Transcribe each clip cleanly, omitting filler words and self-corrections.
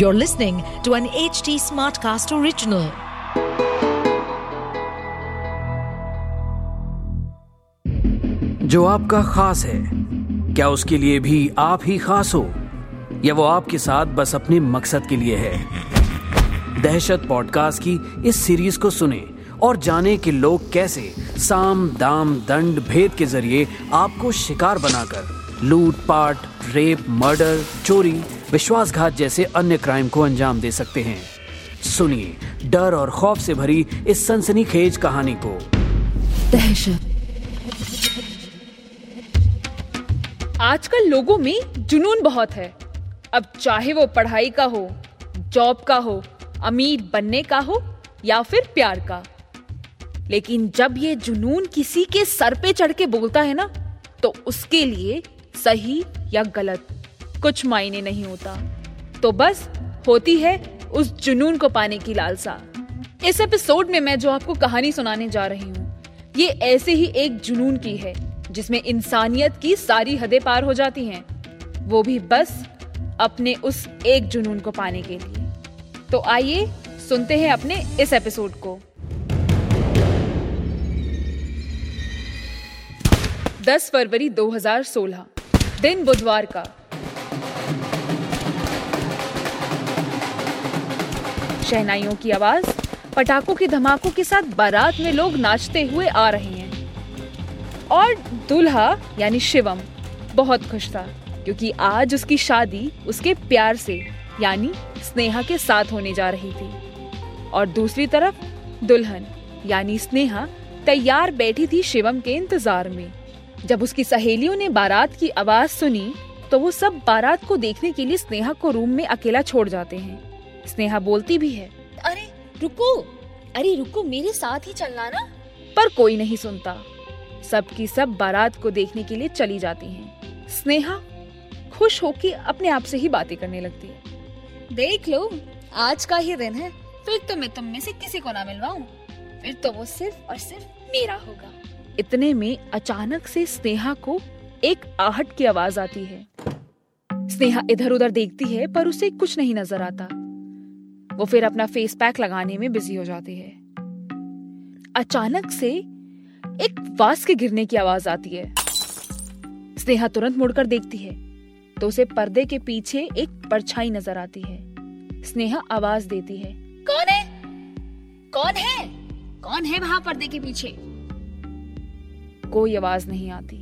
You're listening to an HD Smartcast original. जो आपका खास है, क्या उसके लिए भी आप ही खास हो, या वो आपके साथ बस अपने मकसद के लिए है? दहशत पॉडकास्ट की इस सीरीज को सुने और जाने कि लोग कैसे साम दाम दंड भेद के जरिए आपको शिकार बनाकर लूटपाट, रेप, मर्डर, चोरी, विश्वासघात जैसे अन्य क्राइम को अंजाम दे सकते हैं। सुनिए डर और खौफ से भरी इस सनसनीखेज कहानी को। दहशत। आजकल लोगों में जुनून बहुत है। अब चाहे वो पढ़ाई का हो, जॉब का हो, अमीर बनने का हो या फिर प्यार का, लेकिन जब ये जुनून किसी के सर पे चढ़ के बोलता है ना, तो उसके लिए सही या गलत कुछ मायने नहीं होता। तो बस होती है उस जुनून को पाने की लालसा। इस एपिसोड में मैं जो आपको कहानी सुनाने जा रही हूँ, ये ऐसे ही एक जुनून की है जिसमें इंसानियत की सारी हदें पार हो जाती हैं, वो भी बस अपने उस एक जुनून को पाने के लिए। तो आइए सुनते हैं अपने इस एपिसोड को। 10 फरवरी 2016, दिन बुधवार का। शहनाइयों की आवाज, पटाखों के धमाकों के साथ बारात में लोग नाचते हुए आ रहे हैं। और दूल्हा यानी शिवम बहुत खुश था, क्योंकि आज उसकी शादी उसके प्यार से यानी स्नेहा के साथ होने जा रही थी। और दूसरी तरफ दुल्हन यानी स्नेहा तैयार बैठी थी शिवम के इंतजार में। जब उसकी सहेलियों ने बारात की आवाज सुनी, तो वो सब बारात को देखने के लिए स्नेहा को रूम में अकेला छोड़ जाते हैं। स्नेहा बोलती भी है, अरे रुको मेरे साथ ही चलना ना। पर कोई नहीं सुनता। सब की सब बारात को देखने के लिए चली जाती हैं। स्नेहा खुश होके अपने आप से ही बातें करने लगती है। देख लो, आज का ही दिन है, फिर तो मैं तुम में से किसी को ना मिलवाऊं, फिर तो वो सिर्फ और सिर्फ मेरा होगा। इतने में अचानक से स्नेहा को एक आहट की आवाज आती है। स्नेहा इधर उधर देखती है, पर उसे कुछ नहीं नजर आता। वो फिर अपना फेस पैक लगाने में बिजी हो जाती है। अचानक से एक वास के गिरने की आवाज आती है। स्नेहा तुरंत मुड़कर देखती है, तो उसे पर्दे के पीछे एक परछाई नजर आती है। स्नेहा आवाज देती है, कौन है वहाँ पर्दे के पीछे? कोई आवाज नहीं आती।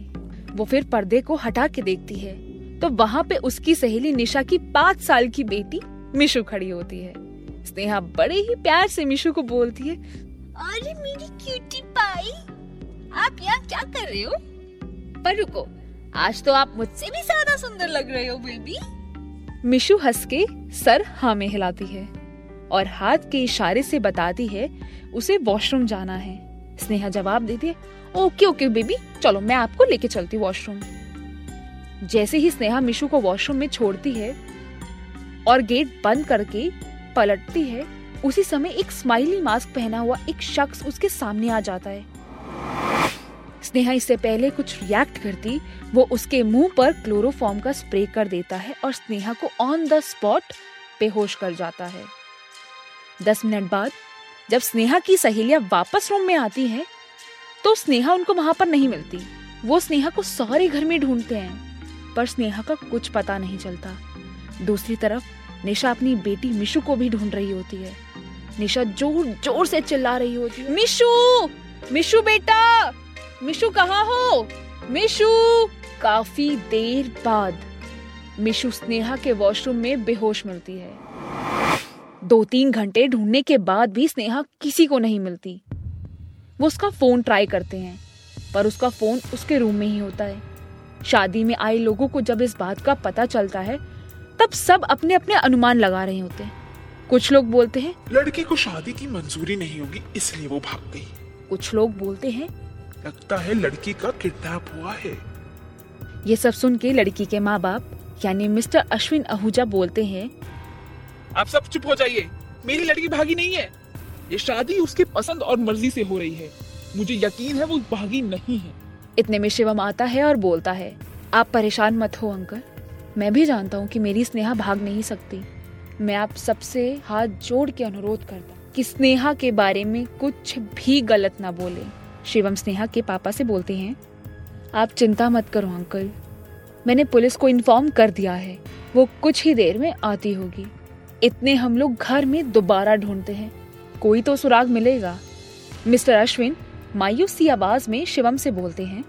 वो फिर पर्दे को हटा के देखती है, तो वहाँ पे उसकी सहेली निशा की 5 साल की बेटी मिशु खड़ी होती है। स्नेहा बड़े ही प्यार से मिशु को बोलती है, अरे मेरी क्यूटी पाई, आप यहाँ क्या कर रहे हो? पर रुको, आज तो आप मुझसे भी ज्यादा सुंदर लग रहे हो बेबी। मिशु हंस के सर हाँ में हिलाती है और हाथ के इशारे से बताती है उसे वॉशरूम जाना है। स्नेहा जवाब देती है, ओके बेबी, चलो मैं आपको लेके चलती हूँ वॉशरूम। जैसे ही स्नेहा मिशु को वॉशरूम में छोड़ती है और गेट बंद करके पलटती है, उसी समय एक स्माइली मास्क पहना हुआ एक शख्स उसके सामने आ जाता है। स्नेहा इससे पहले कुछ रिएक्ट करती, वो उसके मुंह पर क्लोरोफॉर्म का स्प्रे कर देता है और स्नेहा को ऑन द स्पॉट बेहोश कर जाता है। 10 मिनट बाद जब स्नेहा की सहेलियां वापस रूम में आती हैं, तो स्नेहा उनको वहां पर नहीं मिलती। वो स्नेहा को सारे घर में ढूंढते हैं, पर स्नेहा का कुछ पता नहीं चलता। दूसरी तरफ निशा अपनी बेटी मिशु को भी ढूंढ रही होती है। निशा जोर जोर से चिल्ला रही होती है, मिशु बेटा, मिशु कहाँ हो, मिशु। काफी देर बाद मिशु स्नेहा के वॉशरूम में बेहोश मिलती है। 2-3 घंटे ढूंढने के बाद भी स्नेहा किसी को नहीं मिलती। वो उसका फोन ट्राई करते हैं, पर उसका फोन उसके रूम में ही होता है। शादी में आए लोगों को जब इस बात का पता चलता है, तब सब अपने अपने अनुमान लगा रहे होते हैं। कुछ लोग बोलते हैं, लड़की को शादी की मंजूरी नहीं होगी इसलिए वो भाग गई। कुछ लोग बोलते हैं, लगता है लड़की का किडनैप हुआ है। ये सब सुन के लड़की के माँ बाप यानी मिस्टर अश्विन आहूजा बोलते हैं, आप सब चुप हो जाइए, मेरी लड़की भागी नहीं है, ये शादी उसके पसंद और मर्जी से हो रही है, मुझे यकीन है वो भागी नहीं है। इतने में शिवम आता है और बोलता है, आप परेशान मत हो अंकल, मैं भी जानता हूँ कि मेरी स्नेहा भाग नहीं सकती, मैं आप सबसे हाथ जोड़ के अनुरोध करता हूँ कि स्नेहा के बारे में कुछ भी गलत ना बोले। शिवम स्नेहा के पापा से बोलते हैं, आप चिंता मत करो अंकल, मैंने पुलिस को इन्फॉर्म कर दिया है, वो कुछ ही देर में आती होगी। इतने हम लोग घर में दोबारा ढूंढते हैं, कोई तो सुराग मिलेगा। मिस्टर अश्विन मायूसी आवाज में शिवम से बोलते हैं,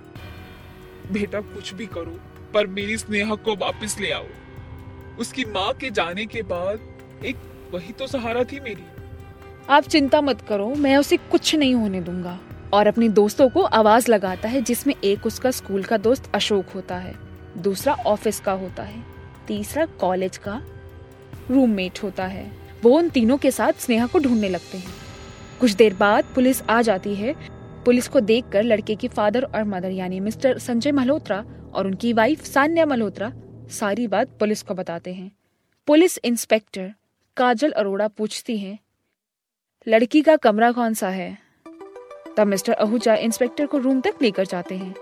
बेटा कुछ भी करो पर मेरी स्नेहा को वापस ले आओ। उसकी माँ के जाने के बाद एक वही तो सहारा थी मेरी। आप चिंता मत करो, मैं उसे कुछ नहीं होने दूंगा। और अपने दोस्तों को आवाज लगाता है, जिसमें एक उसका स्कूल का दोस्त अशोक होता है, दूसरा ऑफिस का होता है, तीसरा कॉलेज का रूममेट होता है। वो उन तीनों के साथ स्नेहा को ढूंढने लगते हैं। कुछ देर बाद पुलिस आ जाती है। पुलिस को देखकर लड़के के फादर और मदर यानी मिस्टर संजय मल्होत्रा और उनकी वाइफ सान्या मल्होत्रा सारी बात पुलिस को बताते हैं। पुलिस इंस्पेक्टर काजल अरोड़ा पूछती हैं, लड़की का कमरा कौन सा है? तब मिस्टर आहूजा इंस्पेक्टर को रूम तक लेकर जाते हैं।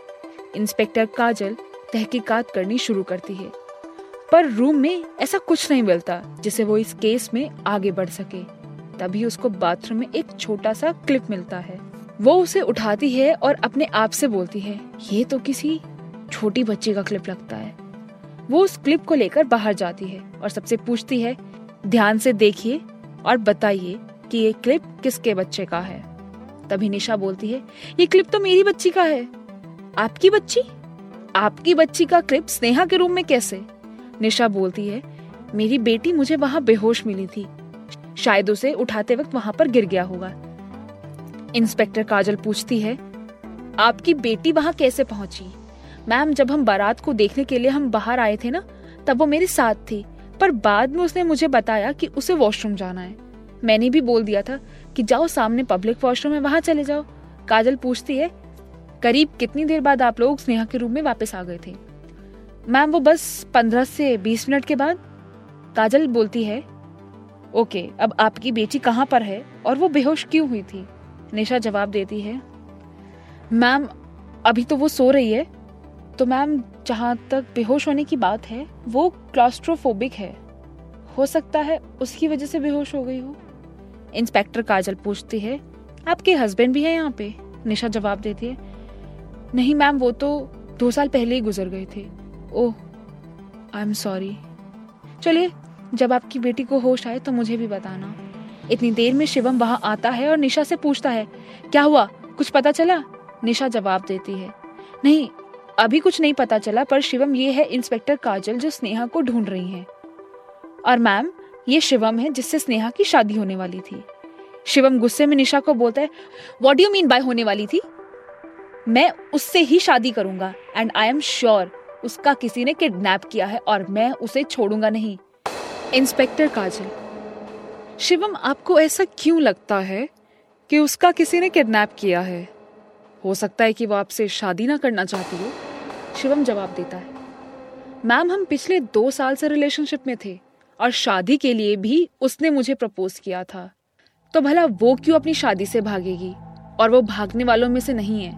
इंस्पेक्टर काजल तहकीकात करनी शुरू करती है, पर रूम में ऐसा कुछ नहीं मिलता जिससे वो इस केस में आगे बढ़ सके। तभी उसको बाथरूम में एक छोटा सा क्लिप मिलता है। वो उसे उठाती है और अपने आप से बोलती है, ये तो किसी छोटी बच्ची का क्लिप लगता है। वो उस क्लिप को लेकर बाहर जाती है और सबसे पूछती है, ध्यान से देखिए और बताइए कि ये क्लिप किसके बच्चे का है। तभी निशा बोलती है, ये क्लिप तो मेरी बच्ची का है। आपकी बच्ची? आपकी बच्ची का क्लिप स्नेहा के रूम में कैसे? निशा बोलती है, मेरी बेटी मुझे वहां बेहोश मिली थी, शायद उसे उठाते वक्त वहां पर गिर गया होगा। इंस्पेक्टर काजल पूछती है, आपकी बेटी वहां कैसे पहुंची? मैम, जब हम बारात को देखने के लिए हम बाहर आए थे ना, तब वो मेरे साथ थी, पर बाद में उसने मुझे बताया कि उसे वॉशरूम जाना है। मैंने भी बोल दिया था कि जाओ सामने पब्लिक वॉशरूम है, वहां चले जाओ। काजल पूछती है, करीब कितनी देर बाद आप लोग स्नेहा के रूम में वापस आ गए थे? मैम, वो बस 15 से 20 मिनट के बाद। काजल बोलती है, ओके, अब आपकी बेटी कहाँ पर है और वो बेहोश क्यों हुई थी? निशा जवाब देती है, मैम अभी तो वो सो रही है। तो मैम, जहाँ तक बेहोश होने की बात है, वो क्लॉस्ट्रोफोबिक है, हो सकता है उसकी वजह से बेहोश हो गई हो। इंस्पेक्टर काजल पूछती है, आपके हस्बैंड भी हैं यहाँ पे? निशा जवाब देती है, नहीं मैम, वो तो 2 साल पहले ही गुजर गए थे। Oh, I am sorry. चलिए, जब आपकी बेटी को होश आए तो मुझे भी बताना। इतनी देर में शिवम वहां आता है और निशा से पूछता है, क्या हुआ, कुछ पता चला? निशा जवाब देती है, नहीं अभी कुछ नहीं पता चला, पर शिवम ये है इंस्पेक्टर काजल जो स्नेहा को ढूंढ रही है, और मैम ये शिवम है जिससे स्नेहा की शादी होने वाली थी। शिवम गुस्से में निशा को बोलता है, what do you mean by होने वाली थी? मैं उससे ही शादी करूंगा एंड आई एम श्योर उसका किसी ने किडनैप किया है और मैं उसे छोड़ूंगा नहीं। इंस्पेक्टर काजल, शिवम आपको ऐसा क्यों लगता है कि उसका किसी ने किडनैप किया है? हो सकता है कि वो आपसे शादी ना करना चाहती हो। शिवम जवाब देता है, मैम हम पिछले 2 साल से रिलेशनशिप में थे और शादी के लिए भी उसने मुझे प्रपोज किया था, तो भला वो क्यों अपनी शादी से भागेगी? और वो भागने वालों में से नहीं है।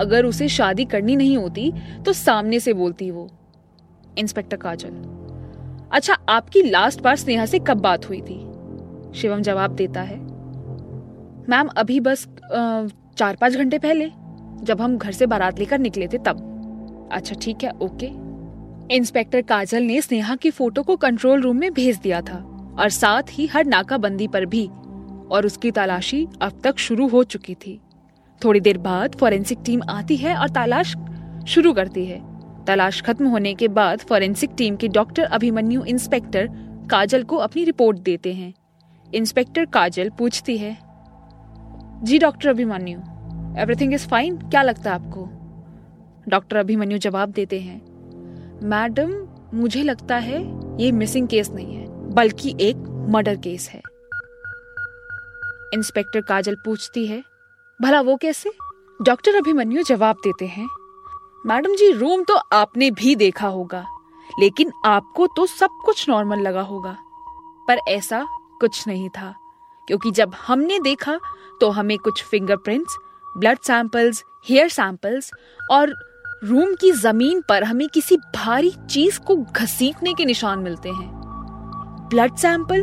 अगर उसे शादी करनी नहीं होती तो सामने से बोलती वो। इंस्पेक्टर काजल, अच्छा आपकी लास्ट बार स्नेहा से कब बात हुई थी? शिवम जवाब देता है, मैम अभी बस 4-5 घंटे पहले, जब हम घर से बारात लेकर निकले थे तब। अच्छा ठीक है, ओके। इंस्पेक्टर काजल ने स्नेहा की फोटो को कंट्रोल रूम में भेज दिया था और साथ ही हर नाकाबंदी पर भी, और उसकी तलाशी अब तक शुरू हो चुकी थी। थोड़ी देर बाद फॉरेंसिक टीम आती है और तलाश शुरू करती है। तलाश खत्म होने के बाद फॉरेंसिक टीम के डॉक्टर अभिमन्यु इंस्पेक्टर काजल को अपनी रिपोर्ट देते हैं। इंस्पेक्टर काजल पूछती है, जी doctor Abhimanyu, everything is fine, क्या लगता है आपको? डॉक्टर अभिमन्यु जवाब देते हैं, मैडम मुझे लगता है ये मिसिंग केस नहीं है बल्कि एक मर्डर केस है। इंस्पेक्टर काजल पूछती है, भला वो कैसे? डॉक्टर अभिमन्यु जवाब देते हैं, मैडम जी रूम तो आपने भी देखा होगा, लेकिन आपको तो सब कुछ नॉर्मल लगा होगा, पर ऐसा कुछ नहीं था, क्योंकि जब हमने देखा तो हमें कुछ fingerprints, blood samples, hair samples और रूम की जमीन पर हमें किसी भारी चीज को घसीटने के निशान मिलते हैं। ब्लड सैंपल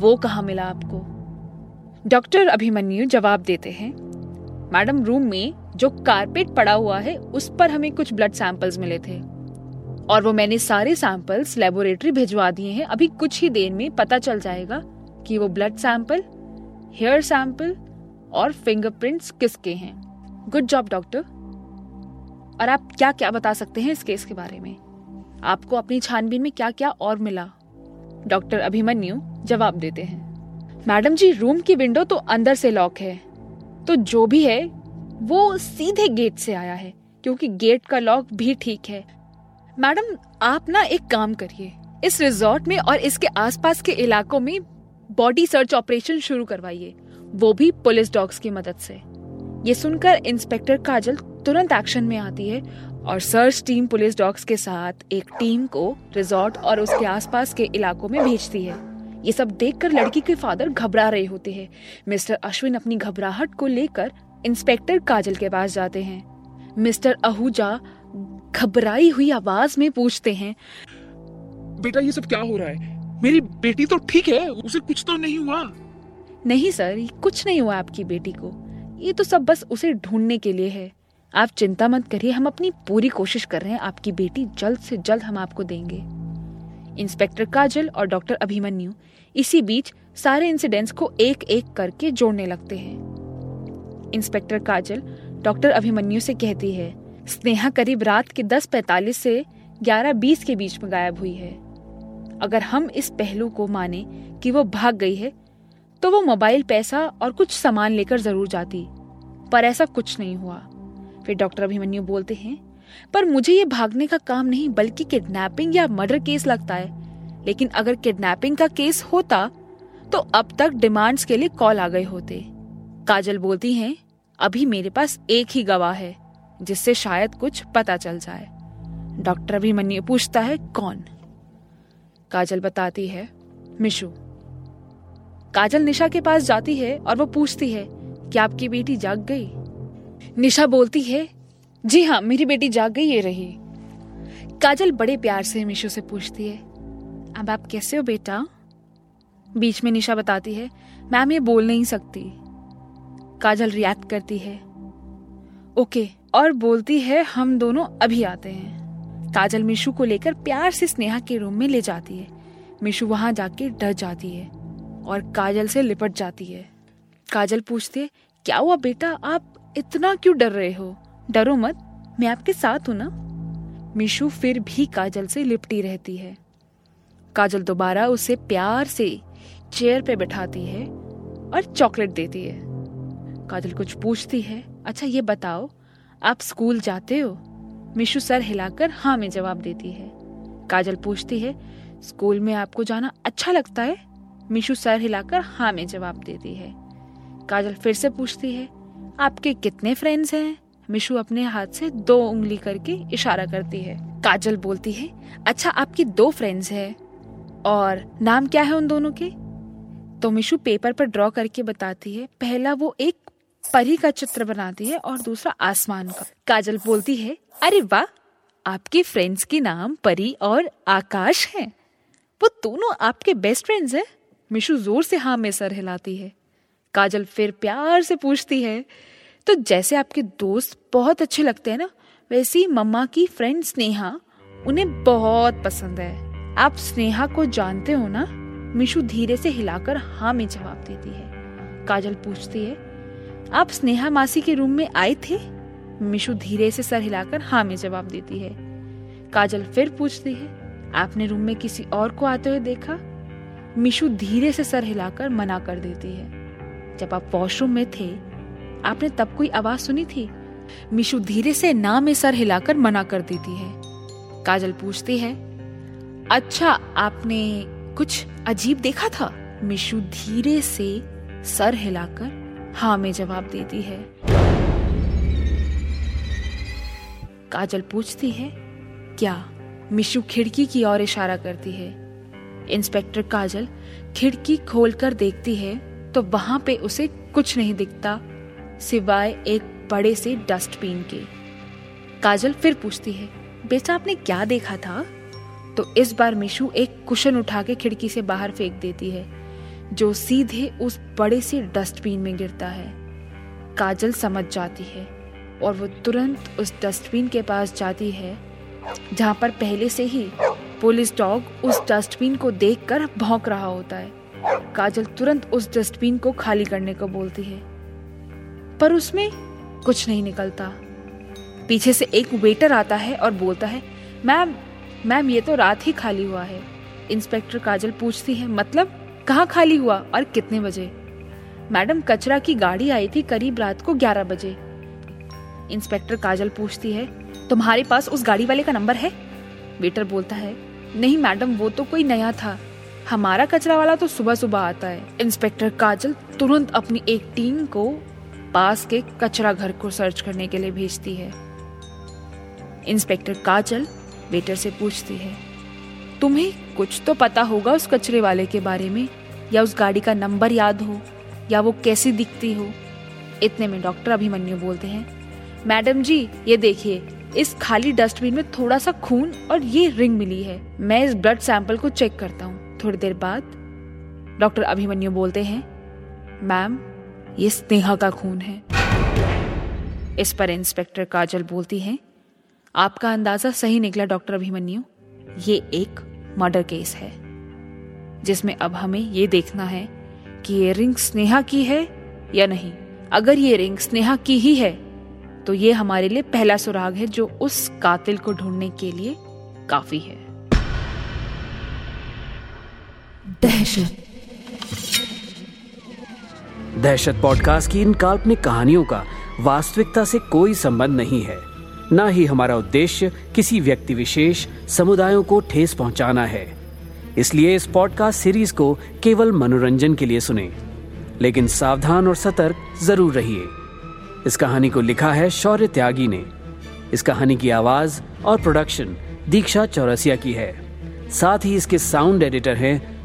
वो कहाँ मिला आपको? डॉक्टर अभिमन्यु जवाब देते हैं, मैडम रूम में जो कारपेट पड़ा हुआ है उस पर हमें कुछ ब्लड सैंपल्स मिले थे और वो मैंने सारे सैंपल्स लेबोरेटरी भिजवा दिए हैं। अभी कुछ ही देर में पता चल जाएगा कि वो ब्लड सैंपल, हेयर सैंपल और फिंगरप्रिंट्स किसके हैं। Good job doctor. और आप क्या क्या बता सकते हैं इस केस के बारे में? आपको अपनी छानबीन में क्या क्या और मिला? डॉक्टर अभिमन्यु जवाब देते हैं, मैडम जी रूम की विंडो तो अंदर से लॉक है, तो जो भी है वो सीधे गेट से आया है क्योंकि गेट का लॉक भी ठीक है। मैडम आप ना एक काम करिए, इस रिजॉर्ट में और इसके आसपास के इलाकों में बॉडी सर्च ऑपरेशन शुरू करवाइए, वो भी पुलिस डॉग्स की मदद से। ये सुनकर इंस्पेक्टर काजल तुरंत एक्शन में आती है और सर्च टीम पुलिस डॉग्स के साथ एक टीम को रिजॉर्ट और उसके आसपास के इलाकों में भेजती है। ये सब देखकर लड़की के फादर घबरा रहे होते हैं। मिस्टर अश्विन अपनी घबराहट को लेकर इंस्पेक्टर काजल के पास जाते हैं। मिस्टर आहूजा घबराई हुई आवाज में पूछते हैं, बेटा ये सब क्या हो रहा है? मेरी बेटी तो ठीक है, उसे कुछ तो नहीं हुआ? नहीं सर, कुछ नहीं हुआ आपकी बेटी को, ये तो सब बस उसे ढूंढने के लिए है। आप चिंता मत करिए, हम अपनी पूरी कोशिश कर रहे हैं, आपकी बेटी जल्द से जल्द हम आपको देंगे। इंस्पेक्टर काजल और डॉक्टर अभिमन्यु इसी बीच सारे इंसिडेंट्स को एक एक करके जोड़ने लगते हैं। इंस्पेक्टर काजल डॉक्टर अभिमन्यु से कहती है, स्नेहा करीब रात के 10:45 से 11:20 के बीच में गायब हुई है। अगर हम इस पहलू को माने कि वो भाग गई है तो वो मोबाइल, पैसा और कुछ सामान लेकर जरूर जाती, पर ऐसा कुछ नहीं हुआ। फिर डॉक्टर अभिमन्यु बोलते हैं, पर मुझे ये भागने का काम नहीं बल्कि किडनैपिंग या मर्डर केस लगता है, लेकिन अगर किडनैपिंग का केस होता तो अब तक डिमांड्स के लिए कॉल आ गए होते। काजल बोलती हैं, अभी मेरे पास एक ही गवाह है जिससे शायद कुछ पता चल जाए। डॉक्टर अभिमन्यु पूछता है, कौन? काजल बताती है, मिशु। काजल निशा के पास जाती है और वो पूछती है, क्या आपकी बेटी जाग गई? निशा बोलती है, जी हाँ मेरी बेटी जाग गई, ये रही। काजल बड़े प्यार से मिशु से पूछती है, अब आप कैसे हो बेटा? बीच में निशा बताती है, मैम ये बोल नहीं सकती। काजल रिएक्ट करती है, ओके, और बोलती है, हम दोनों अभी आते हैं। काजल मिशु को लेकर प्यार से स्नेहा के रूम में ले जाती है। मिशु वहां जाके डर जाती है और काजल से लिपट जाती है। काजल पूछती है, क्या हुआ बेटा, आप इतना क्यों डर रहे हो? डरो मत, मैं आपके साथ हूं ना। मिशु फिर भी काजल से लिपटी रहती है। काजल दोबारा उसे प्यार से चेयर पे बैठाती है और चॉकलेट देती है। काजल कुछ पूछती है, अच्छा ये बताओ आप स्कूल जाते हो? मिशु सर हिलाकर हाँ में जवाब देती है। काजल पूछती है, स्कूल में आपको जाना अच्छा लगता है? मिशु सर हिलाकर हाँ में जवाब देती है। काजल फिर से पूछती है, आपके कितने फ्रेंड्स हैं? मिशु अपने हाथ से 2 उंगली करके इशारा करती है। काजल बोलती है, अच्छा आपकी 2 फ्रेंड्स हैं और नाम क्या है उन दोनों के? तो मिशु पेपर पर ड्रॉ करके बताती है, पहला वो एक परी का चित्र बनाती है और दूसरा आसमान का। काजल बोलती है, अरे वाह, आपकी फ्रेंड्स के नाम परी और आकाश हैं, वो दोनों आपके बेस्ट फ्रेंड्स हैं? मिशु जोर से हाँ में सर हिलाती है। काजल फिर प्यार से पूछती है, तो जैसे आपके दोस्त बहुत अच्छे लगते हैं ना, वैसे ही मम्मा की फ्रेंड स्नेहा उन्हें बहुत पसंद है, आप स्नेहा को जानते हो ना? मिशु धीरे से हिलाकर हाँ में जवाब देती है। काजल पूछती है, आप स्नेहा मासी के रूम में आए थे? मिशु धीरे से सर हिलाकर हाँ में जवाब देती है। काजल फिर पूछती है, आपने रूम में किसी और को आते हुए देखा? मिशु धीरे से सर हिलाकर मना कर देती है। जब आप वॉशरूम में थे आपने तब कोई आवाज सुनी थी? मिशु धीरे से ना में सर हिलाकर मना कर देती है। काजल पूछती है, अच्छा आपने कुछ अजीब देखा था? मिशु धीरे से सर हिलाकर हाँ में जवाब देती है। काजल पूछती है, क्या? मिशु खिड़की की ओर इशारा करती है। इंस्पेक्टर काजल खिड़की खोलकर देखती है तो वहां पे उसे कुछ नहीं दिखता सिवाय एक बड़े से डस्टबिन के। काजल फिर पूछती है, बेटा आपने क्या देखा था? तो इस बार मिशु एक कुशन उठा के खिड़की से बाहर फेंक देती है, जो सीधे उस बड़े से डस्टबिन में गिरता है। काजल समझ जाती है और वो तुरंत उस डस्टबिन के पास जाती है, जहाँ पर पहले से ही पुलिस डॉग उस डस्टबिन को देखकर भौंक रहा होता है। काजल तुरंत उस डस्टबिन को खाली करने को बोलती है, पर उसमें कुछ नहीं निकलता। पीछे से एक वेटर आता है और बोलता है, मैम ये तो रात ही खाली हुआ है। इंस्पेक्टर काजल पूछती है, मतलब कहाँ खाली हुआ और कितने बजे? मैडम, कचरा की गाड़ी आई थी करीब रात को 11 बजे। इंस्पेक्टर काजल पूछती है, तुम्हारे पास उस गाड़ी वाले का नंबर है? वेटर बोलता है, नहीं मैडम, वो तो कोई नया था, हमारा कचरा वाला तो सुबह सुबह आता है। इंस्पेक्टर काजल तुरंत अपनी एक टीम को पास के कचरा घर को सर्च करने के लिए भेजती है। इंस्पेक्टर काजल वेटर से पूछती है, तुम्हें कुछ तो पता होगा उस कचरे वाले के बारे में, या उस गाड़ी का नंबर याद हो, या वो कैसी दिखती हो। इतने में डॉक्टर अभिमन्यु बोलते हैं, मैडम जी ये देखिए, इस खाली डस्टबिन में थोड़ा सा खून और ये रिंग मिली है, मैं इस ब्लड सैंपल को चेक करता हूँ। थोड़ी देर बाद डॉक्टर अभिमन्यु बोलते हैं, मैम ये स्नेहा का खून है। इस पर इंस्पेक्टर काजल बोलती हैं, आपका अंदाजा सही निकला डॉक्टर अभिमन्यु, ये एक मर्डर केस है, जिसमें अब हमें ये देखना है कि ये रिंग स्नेहा की है या नहीं। अगर ये रिंग स्नेहा की ही है तो ये हमारे लिए पहला सुराग है, जो उस कातिल को ढूंढने के लिए काफी है। दहशत पॉडकास्ट की इन काल्पनिक कहानियों का वास्तविकता से कोई संबंध नहीं है, ना ही हमारा उद्देश्य किसी व्यक्ति विशेष, समुदायों को ठेस पहुंचाना है। इसलिए इस पॉडकास्ट सीरीज को केवल मनोरंजन के लिए सुनें, लेकिन सावधान और सतर्क जरूर रहिए। इस कहानी को लिखा है शौर्य त्यागी ने। इस कहानी की आवाज और प्रोडक्शन दीक्षा चौरसिया की है, साथ ही इसके साउंड एडिटर हैं